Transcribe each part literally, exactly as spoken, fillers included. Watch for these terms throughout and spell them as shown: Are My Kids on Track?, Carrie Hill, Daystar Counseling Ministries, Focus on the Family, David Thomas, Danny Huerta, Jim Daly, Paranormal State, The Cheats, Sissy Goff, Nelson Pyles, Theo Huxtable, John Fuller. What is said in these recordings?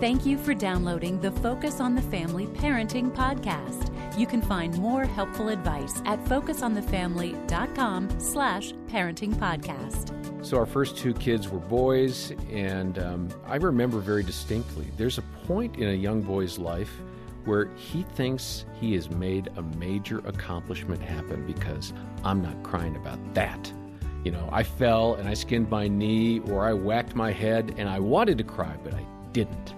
Thank you for downloading the Focus on the Family Parenting Podcast. You can find more helpful advice at focus on the family dot com slash parenting podcast. So our first two kids were boys, and um, I remember very distinctly, there's a point in a young boy's life where he thinks he has made a major accomplishment happen because I'm not crying about that. You know, I fell and I skinned my knee, or I whacked my head, and I wanted to cry, but I didn't.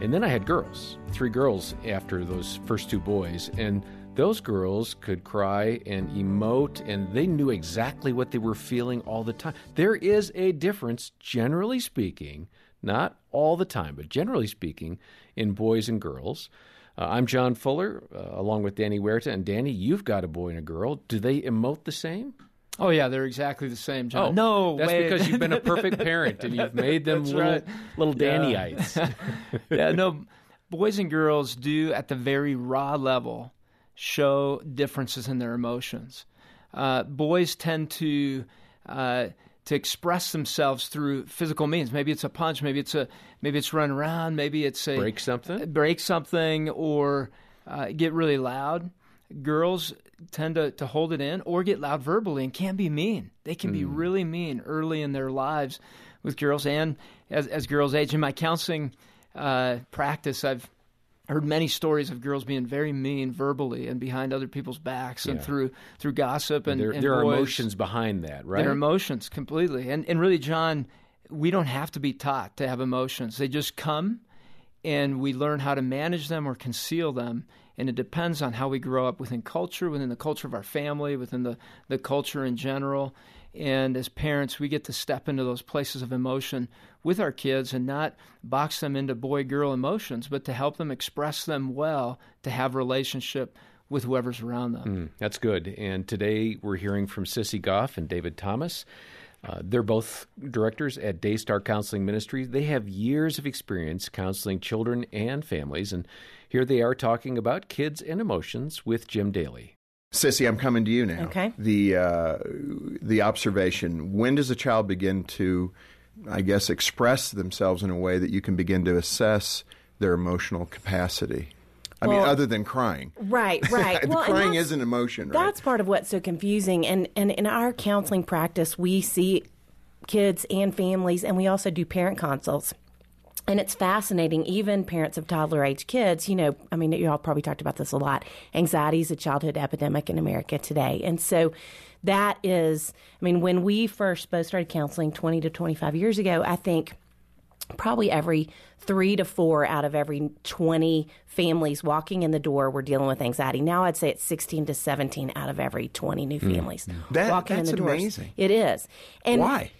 And then I had girls, three girls after those first two boys, and those girls could cry and emote, and they knew exactly what they were feeling all the time. There is a difference, generally speaking, not all the time, but generally speaking, in boys and girls. Uh, I'm John Fuller, uh, along with Danny Huerta. And Danny, you've got a boy and a girl. Do they emote the same? Oh, yeah, they're exactly the same, John. Oh, no, that's wait. Because you've been a perfect parent, and you've made them little, right. little Dannyites. Yeah. yeah, no, boys and girls do, at the very raw level, show differences in their emotions. Uh, boys tend to uh, to express themselves through physical means. Maybe it's a punch. Maybe it's a maybe it's run around. Maybe it's a break something. Break something or uh, get really loud. Girls tend to, to hold it in or get loud verbally and can be mean. They can mm. be really mean early in their lives with girls and as as girls age. In my counseling uh, practice, I've I heard many stories of girls being very mean verbally and behind other people's backs and yeah. through through gossip. And, and there, and there are emotions behind that, right? There are emotions, completely. And, and really, John, we don't have to be taught to have emotions. They just come, and we learn how to manage them or conceal them. And it depends on how we grow up within culture, within the culture of our family, within the, the culture in general. And as parents, we get to step into those places of emotion with our kids and not box them into boy-girl emotions, but to help them express them well, to have a relationship with whoever's around them. Mm, that's good. And today we're hearing from Sissy Goff and David Thomas. Uh, they're both directors at Daystar Counseling Ministries. They have years of experience counseling children and families, and here they are talking about kids and emotions with Jim Daly. Sissy, I'm coming to you now. Okay. The, uh, the observation, when does a child begin to, I guess, express themselves in a way that you can begin to assess their emotional capacity? I well, mean, other than crying. Right, right. well, crying is an emotion, right? That's part of what's so confusing. And, and in our counseling practice, we see kids and families, and we also do parent consults. And it's fascinating, even parents of toddler-age kids, you know, I mean, you all probably talked about this a lot. Anxiety is a childhood epidemic in America today. And so that is, I mean, when we first both started counseling twenty to twenty-five years ago, I think probably every three to four out of every twenty families walking in the door were dealing with anxiety. Now I'd say it's sixteen to seventeen out of every twenty new families mm. that, walking in the door. That's amazing. It is. And why?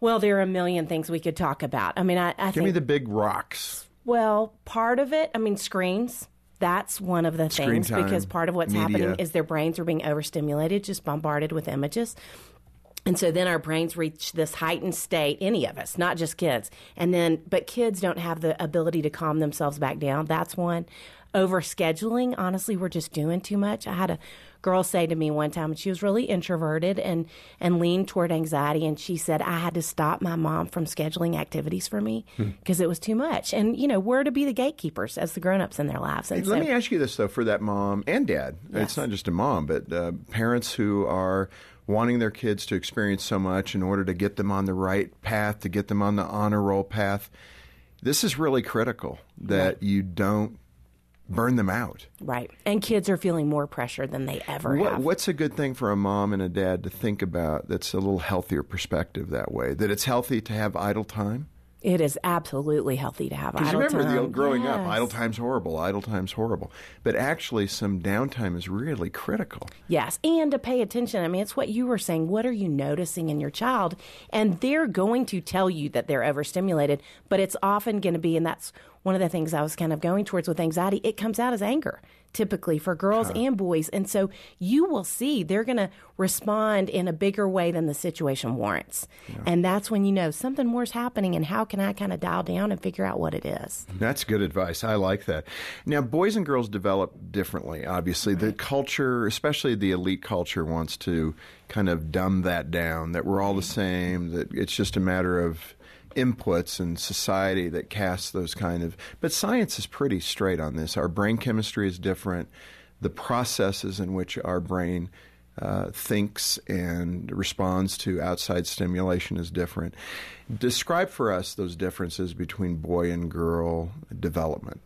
Well, there are a million things we could talk about. I mean, I, I Give think... Give me the big rocks. Well, part of it, I mean, screens, that's one of the Screen things time, because part of what's media. happening is their brains are being overstimulated, just bombarded with images. And so then our brains reach this heightened state, any of us, not just kids. And then, but kids don't have the ability to calm themselves back down. That's one. Overscheduling, honestly, we're just doing too much. I had a girl say to me one time, and she was really introverted and, and leaned toward anxiety, and she said, I had to stop my mom from scheduling activities for me because hmm. it was too much. And, you know, we're to be the gatekeepers as the grown-ups in their lives. And hey, so, let me ask you this, though, for that mom and dad. Yes. It's not just a mom, but uh, parents who are wanting their kids to experience so much in order to get them on the right path, to get them on the honor roll path. This is really critical that right. you don't burn them out. Right. And kids are feeling more pressure than they ever what, have. What's a good thing for a mom and a dad to think about that's a little healthier perspective that way? That it's healthy to have idle time? It is absolutely healthy to have idle time. Because remember, the old growing yes. up, idle time's horrible, idle time's horrible. But actually, some downtime is really critical. Yes, and to pay attention. I mean, it's what you were saying. What are you noticing in your child? And they're going to tell you that they're overstimulated, but it's often going to be, and that's one of the things I was kind of going towards with anxiety, it comes out as anger, typically, for girls huh. and boys. And so you will see they're going to respond in a bigger way than the situation warrants. Yeah. And that's when you know something more is happening, and how can I kind of dial down and figure out what it is. That's good advice. I like that. Now, boys and girls develop differently, obviously. Right. The culture, especially the elite culture, wants to kind of dumb that down, that we're all the same, that it's just a matter of inputs in society that cast those kind of... But science is pretty straight on this. Our brain chemistry is different. The processes in which our brain uh, thinks and responds to outside stimulation is different. Describe for us those differences between boy and girl development.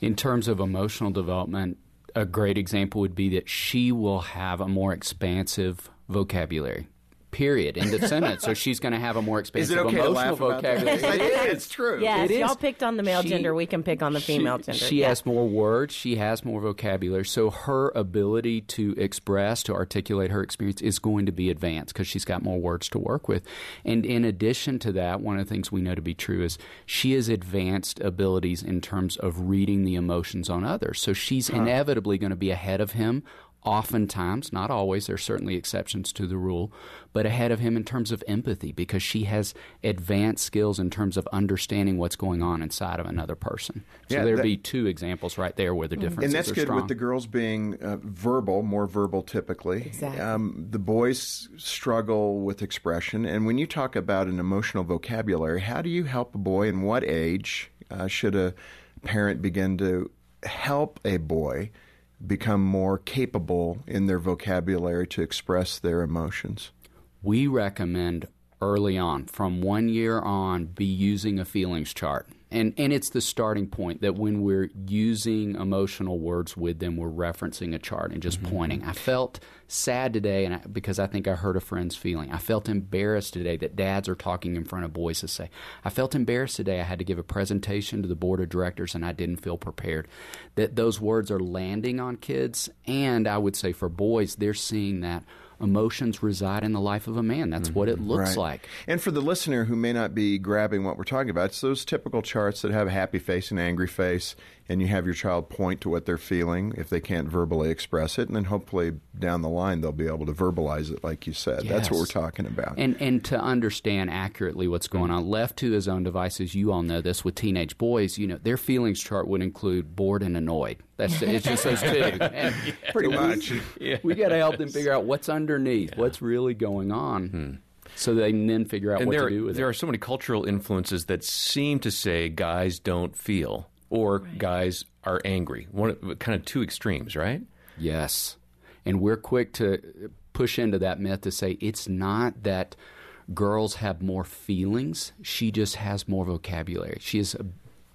In terms of emotional development, a great example would be that she will have a more expansive vocabulary. Period. End of sentence. So she's going to have a more expansive okay emotional vocabulary. It is. It's true. Yes, it y'all picked on the male she, gender. We can pick on the female she, gender. She yeah. has more words. She has more vocabulary. So her ability to express, to articulate her experience is going to be advanced because she's got more words to work with. And in addition to that, one of the things we know to be true is she has advanced abilities in terms of reading the emotions on others. So she's huh. inevitably going to be ahead of him. Oftentimes, not always, there are certainly exceptions to the rule, but ahead of him in terms of empathy because she has advanced skills in terms of understanding what's going on inside of another person. So yeah, there'd that, be two examples right there where the differences are strong. And that's good strong. With the girls being uh, verbal, more verbal typically. Exactly. Um, the boys struggle with expression. And when you talk about an emotional vocabulary, how do you help a boy and what age uh, should a parent begin to help a boy become more capable in their vocabulary to express their emotions? We recommend early on, from one year on, be using a feelings chart. And and it's the starting point that when we're using emotional words with them, we're referencing a chart and just mm-hmm. pointing. I felt sad today and I, because I think I hurt a friend's feeling. I felt embarrassed today that dads are talking in front of boys to say, I felt embarrassed today. I had to give a presentation to the board of directors and I didn't feel prepared. That those words are landing on kids. And I would say for boys, they're seeing that emotions reside in the life of a man. That's mm-hmm. what it looks right. like. And for the listener who may not be grabbing what we're talking about, it's those typical charts that have a happy face and angry face, and you have your child point to what they're feeling if they can't verbally express it, and then hopefully down the line they'll be able to verbalize it like you said. Yes. That's what we're talking about. And and to understand accurately what's going on, left to his own devices, you all know this with teenage boys, you know, their feelings chart would include bored and annoyed. That's the, it's just those two. And yeah, pretty much. We, we got to help them figure out what's underneath, yeah. what's really going on, hmm. so they can then figure out and what there, to do with there it. There are so many cultural influences that seem to say guys don't feel or right. guys are angry. One kind of two extremes, right? Yes. And we're quick to push into that myth to say it's not that girls have more feelings. She just has more vocabulary. She is a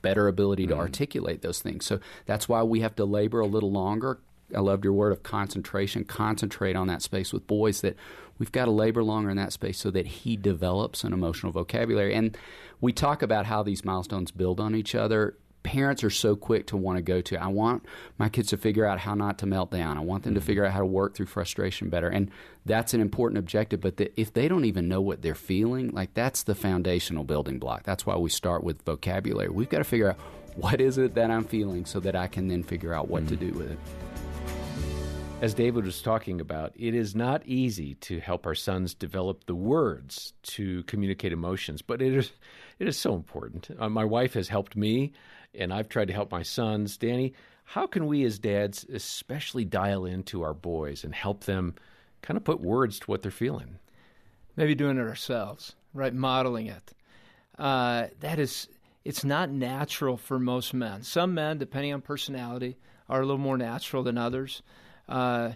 better ability to mm. articulate those things. So that's why we have to labor a little longer. I loved your word of concentration. Concentrate on that space with boys that we've got to labor longer in that space so that he develops an emotional vocabulary. And we talk about how these milestones build on each other. Parents are so quick to want to go to, I want my kids to figure out how not to melt down. I want them mm-hmm. to figure out how to work through frustration better. And that's an important objective, but the, if they don't even know what they're feeling, like that's the foundational building block. That's why we start with vocabulary. We've got to figure out what is it that I'm feeling so that I can then figure out what mm-hmm. to do with it. As David was talking about, it is not easy to help our sons develop the words to communicate emotions, but it is it is so important. Uh, my wife has helped me, and I've tried to help my sons. Danny, how can we as dads especially dial into our boys and help them kind of put words to what they're feeling? Maybe doing it ourselves, right? Modeling it. Uh, that is, it's not natural for most men. Some men, depending on personality, are a little more natural than others. Uh,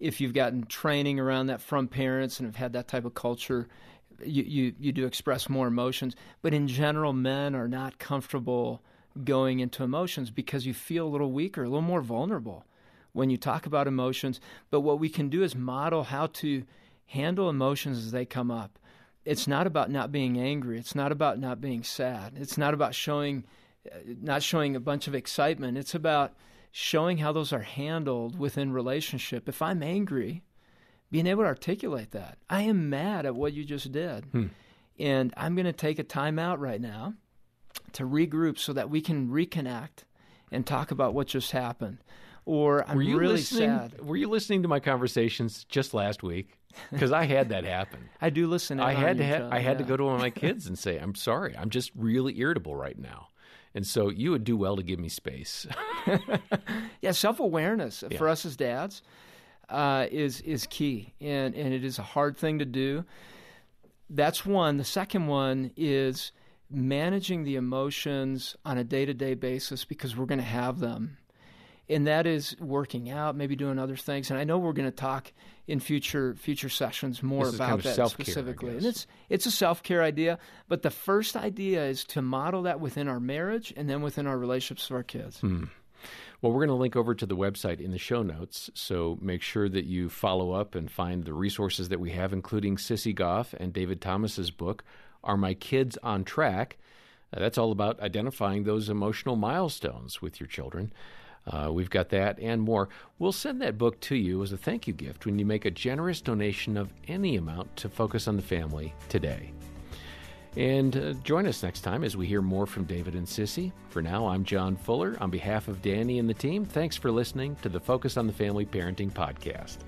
if you've gotten training around that from parents and have had that type of culture, you, you, you do express more emotions. But in general, men are not comfortable going into emotions because you feel a little weaker, a little more vulnerable when you talk about emotions. But what we can do is model how to handle emotions as they come up. It's not about not being angry. It's not about not being sad. It's not about showing, not showing a bunch of excitement. It's about showing how those are handled within relationship. If I'm angry, being able to articulate that. I am mad at what you just did, hmm. and I'm going to take a time out right now to regroup so that we can reconnect and talk about what just happened. Or I'm really listening? sad. Were you listening to my conversations just last week? Because I had that happen. I do listen. I had to. Ha- I had yeah. to go to one of my kids and say, "I'm sorry. I'm just really irritable right now." And so you would do well to give me space. yeah, self-awareness yeah. for us as dads uh, is is key, and, and it is a hard thing to do. that's one. The second one is managing the emotions on a day-to-day basis, because we're going to have them. And that is working out, maybe doing other things. And I know we're going to talk in future future sessions more about kind of that specifically. And it's it's a self-care idea, but the first idea is to model that within our marriage and then within our relationships with our kids. Hmm. Well, we're going to link over to the website in the show notes, so make sure that you follow up and find the resources that we have, including Sissy Goff and David Thomas's book, Are My Kids on Track? Uh, that's all about identifying those emotional milestones with your children. Uh, we've got that and more. We'll send that book to you as a thank you gift when you make a generous donation of any amount to Focus on the Family today. And uh, join us next time as we hear more from David and Sissy. For now, I'm John Fuller. On behalf of Danny and the team, thanks for listening to the Focus on the Family Parenting Podcast.